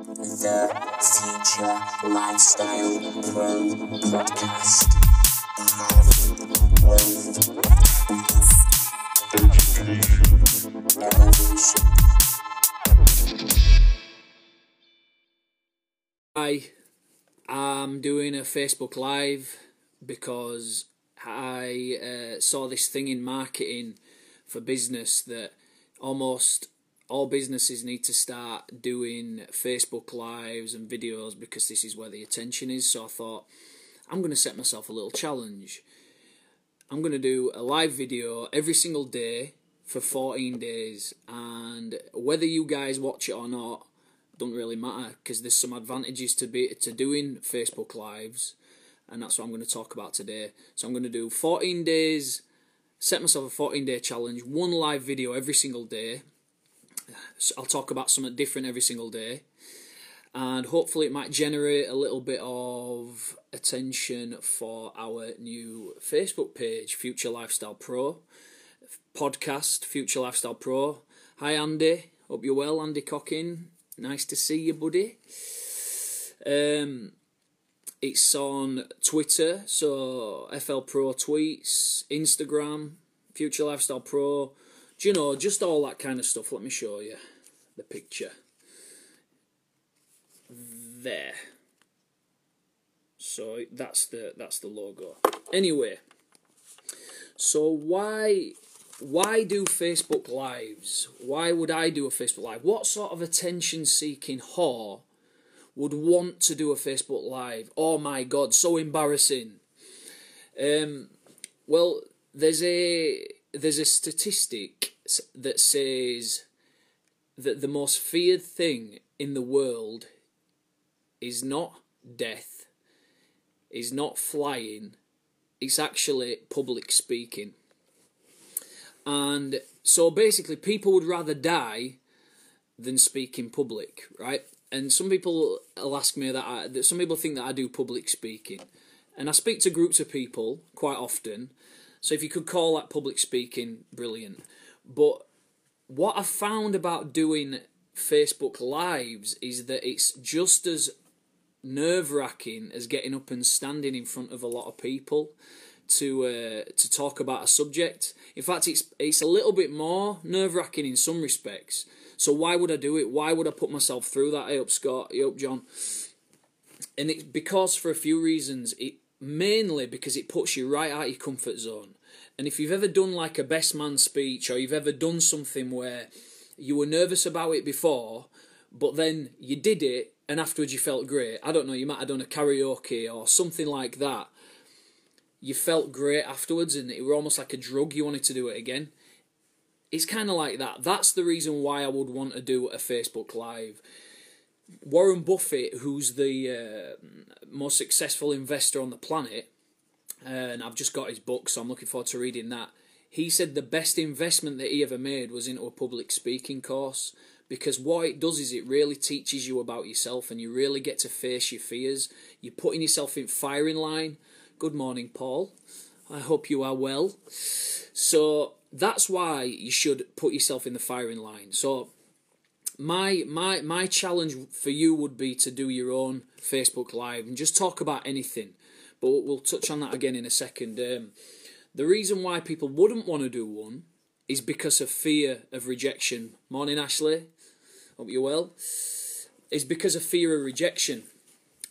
The Future Lifestyle Pro Podcast. Hi, I'm doing a Facebook Live because I saw this thing in marketing for business that almost all businesses need to start doing Facebook Lives and videos because this is where the attention is. So I thought, I'm going to set myself a little challenge. I'm going to do a live video every single day for 14 days. And whether you guys watch it or not, don't really matter, because there's some advantages to doing Facebook Lives. And that's what I'm going to talk about today. So I'm going to do 14 days, set myself a 14-day challenge, one live video every single day. So I'll talk about something different every single day, and hopefully it might generate a little bit of attention for our new Facebook page, Future Lifestyle Pro podcast, Future Lifestyle Pro. Hi Andy, hope you're well. Andy Cocking, nice to see you, buddy. It's on Twitter, so FL Pro tweets, Instagram, Future Lifestyle Pro. Do you know, just all that kind of stuff. Let me show you the picture. There. So that's the logo. Anyway, so why do Facebook Lives? Why would I do a Facebook Live? What sort of attention-seeking whore would want to do a Facebook Live? Oh my God, so embarrassing. Well, there's a statistic that says that the most feared thing in the world is not death, is not flying, it's actually public speaking. And so basically people would rather die than speak in public, right? And some people will ask me that some people think that I do public speaking. And I speak to groups of people quite often. So if you could call that public speaking, brilliant. But what I've found about doing Facebook Lives is that it's just as nerve-wracking as getting up and standing in front of a lot of people to talk about a subject. In fact, it's a little bit more nerve-wracking in some respects. So why would I do it? Why would I put myself through that? I hope Scott, I hope John. And it's because for a few reasons. Mainly because it puts you right out of your comfort zone. And if you've ever done like a best man speech, or you've ever done something where you were nervous about it before, but then you did it and afterwards you felt great. I don't know, you might have done a karaoke or something like that. You felt great afterwards and it were almost like a drug, you wanted to do it again. It's kind of like that. That's the reason why I would want to do a Facebook Live. Warren Buffett, who's the most successful investor on the planet, and I've just got his book, so I'm looking forward to reading that. He said the best investment that he ever made was into a public speaking course, because what it does is it really teaches you about yourself and you really get to face your fears. You're putting yourself in firing line. Good morning, Paul. I hope you are well. So that's why you should put yourself in the firing line. So My challenge for you would be to do your own Facebook Live and just talk about anything. But we'll touch on that again in a second. The reason why people wouldn't want to do one is because of fear of rejection. Morning, Ashley. Hope you're well. It's because of fear of rejection.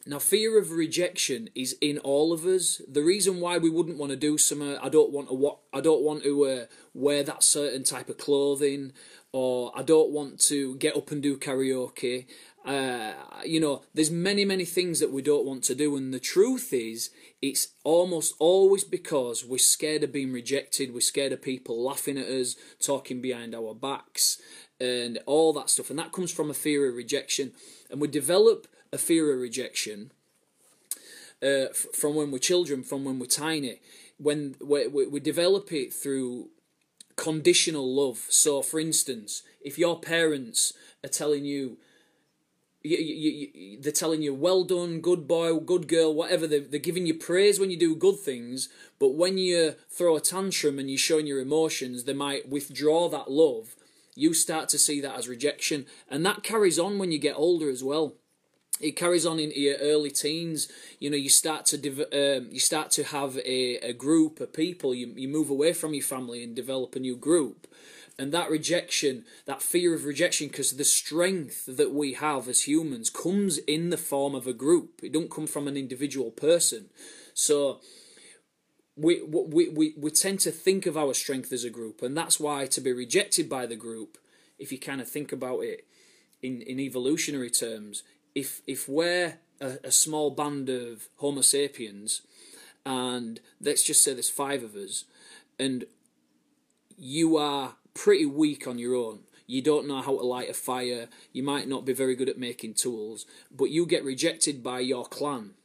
Now, fear of rejection is in all of us. The reason why we wouldn't want to do some, I don't want to wear that certain type of clothing, or I don't want to get up and do karaoke. You know, there's many things that we don't want to do, and the truth is, it's almost always because we're scared of being rejected, we're scared of people laughing at us, talking behind our backs, and all that stuff, and that comes from a fear of rejection, and we develop a fear of rejection from when we're children, from when we're tiny. When we develop it through conditional love. So, for instance, if your parents are telling you, they're telling you, well done, good boy, good girl, whatever, they're giving you praise when you do good things, but when you throw a tantrum and you're showing your emotions, they might withdraw that love. you start to see that as rejection. And that carries on when you get older as well. It carries on into your early teens. You know, you start to have a group of people. You move away from your family and develop a new group. And that rejection, that fear of rejection, because the strength that we have as humans comes in the form of a group. It doesn't come from an individual person. So we tend to think of our strength as a group. And that's why to be rejected by the group, if you kind of think about it in evolutionary terms, if we're a small band of Homo sapiens, and let's just say there's 5 of us, and you are pretty weak on your own. You don't know how to light a fire. You might not be very good at making tools, but you get rejected by your clan.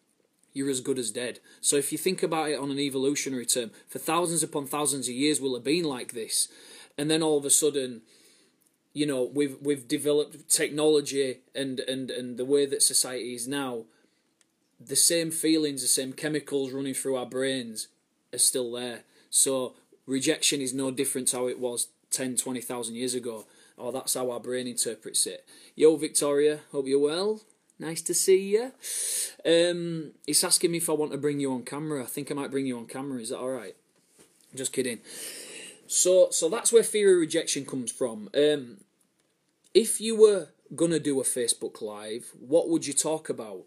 You're as good as dead. So if you think about it on an evolutionary term, for thousands upon thousands of years we'll have been like this. And then all of a sudden, you know, we've developed technology and the way that society is now, the same feelings, the same chemicals running through our brains are still there. So rejection is no different to how it was 10, 20,000 years ago. Oh, that's how our brain interprets it. Yo, Victoria, hope you're well. Nice to see you. It's asking me if I want to bring you on camera. I think I might bring you on camera. Is that all right? Just kidding. So that's where fear of rejection comes from. If you were going to do a Facebook Live, what would you talk about?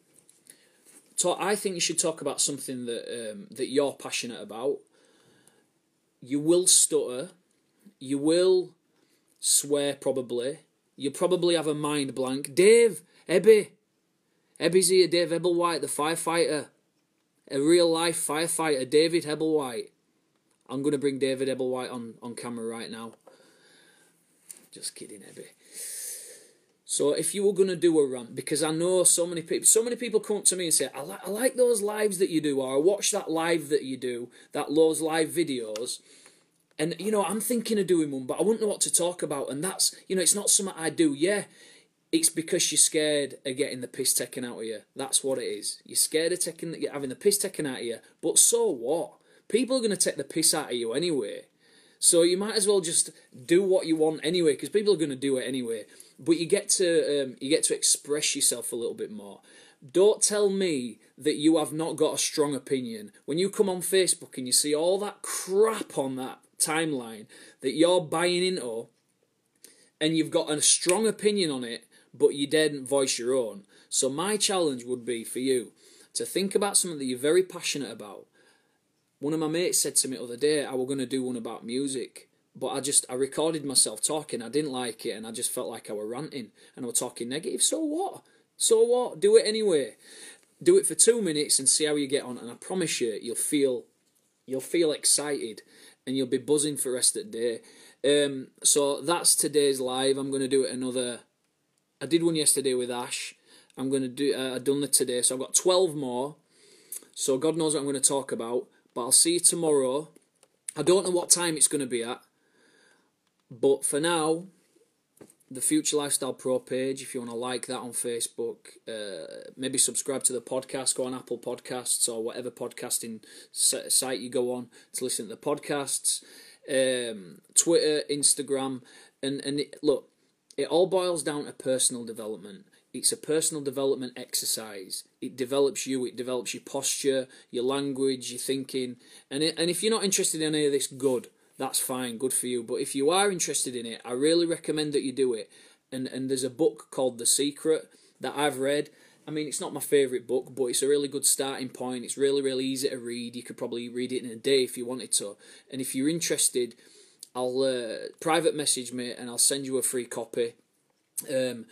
I think you should talk about something that, that you're passionate about. You will stutter. You will swear, probably. You'll probably have a mind blank. Dave, Ebby. Ebby's here, Dave Hebblewhite, the firefighter. A real-life firefighter, David Hebblewhite. I'm going to bring David Hebblewhite on camera right now. Just kidding, Ebby. So if you were going to do a rant, because I know so many people come up to me and say, I like those lives that you do, or I watch that live that you do, those live videos. And, you know, I'm thinking of doing one, but I wouldn't know what to talk about. And that's, you know, it's not something I do. Yeah, it's because you're scared of getting the piss taken out of you. That's what it is. You're scared of having the piss taken out of you. But so what? People are going to take the piss out of you anyway. So you might as well just do what you want anyway, because people are going to do it anyway. But you get to express yourself a little bit more. Don't tell me that you have not got a strong opinion. When you come on Facebook and you see all that crap on that timeline that you're buying into, and you've got a strong opinion on it, but you didn't voice your own. So my challenge would be for you to think about something that you're very passionate about. One of my mates said to me the other day, I were going to do one about music, but I recorded myself talking. I didn't like it, and I just felt like I were ranting and I were talking negative. So what? So what? Do it anyway. Do it for 2 minutes and see how you get on, and I promise you, you'll feel excited. And you'll be buzzing for the rest of the day. So that's today's live. I'm going to do it another. I did one yesterday with Ash. I'm going to do. I've done it today, so I've got 12 more. So God knows what I'm going to talk about. But I'll see you tomorrow. I don't know what time it's going to be at. But for now, the Future Lifestyle Pro page. If you want to like that on Facebook, maybe subscribe to the podcast. Go on Apple Podcasts or whatever podcasting site you go on to listen to the podcasts. Twitter, Instagram, and look, it all boils down to personal development. It's a personal development exercise. It develops you. It develops your posture, your language, your thinking. And if you're not interested in any of this, good. That's fine, good for you. But if you are interested in it, I really recommend that you do it. And there's a book called The Secret that I've read. I mean, it's not my favourite book, but it's a really good starting point. It's really, really easy to read. You could probably read it in a day if you wanted to. And if you're interested, I'll private message me and I'll send you a free copy. And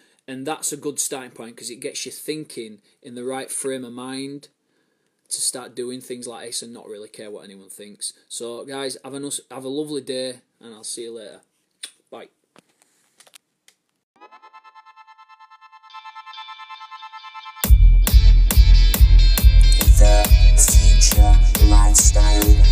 that's a good starting point because it gets you thinking in the right frame of mind to start doing things like this and not really care what anyone thinks. So, guys, have a lovely day, and I'll see you later. Bye. The Future Lifestyle.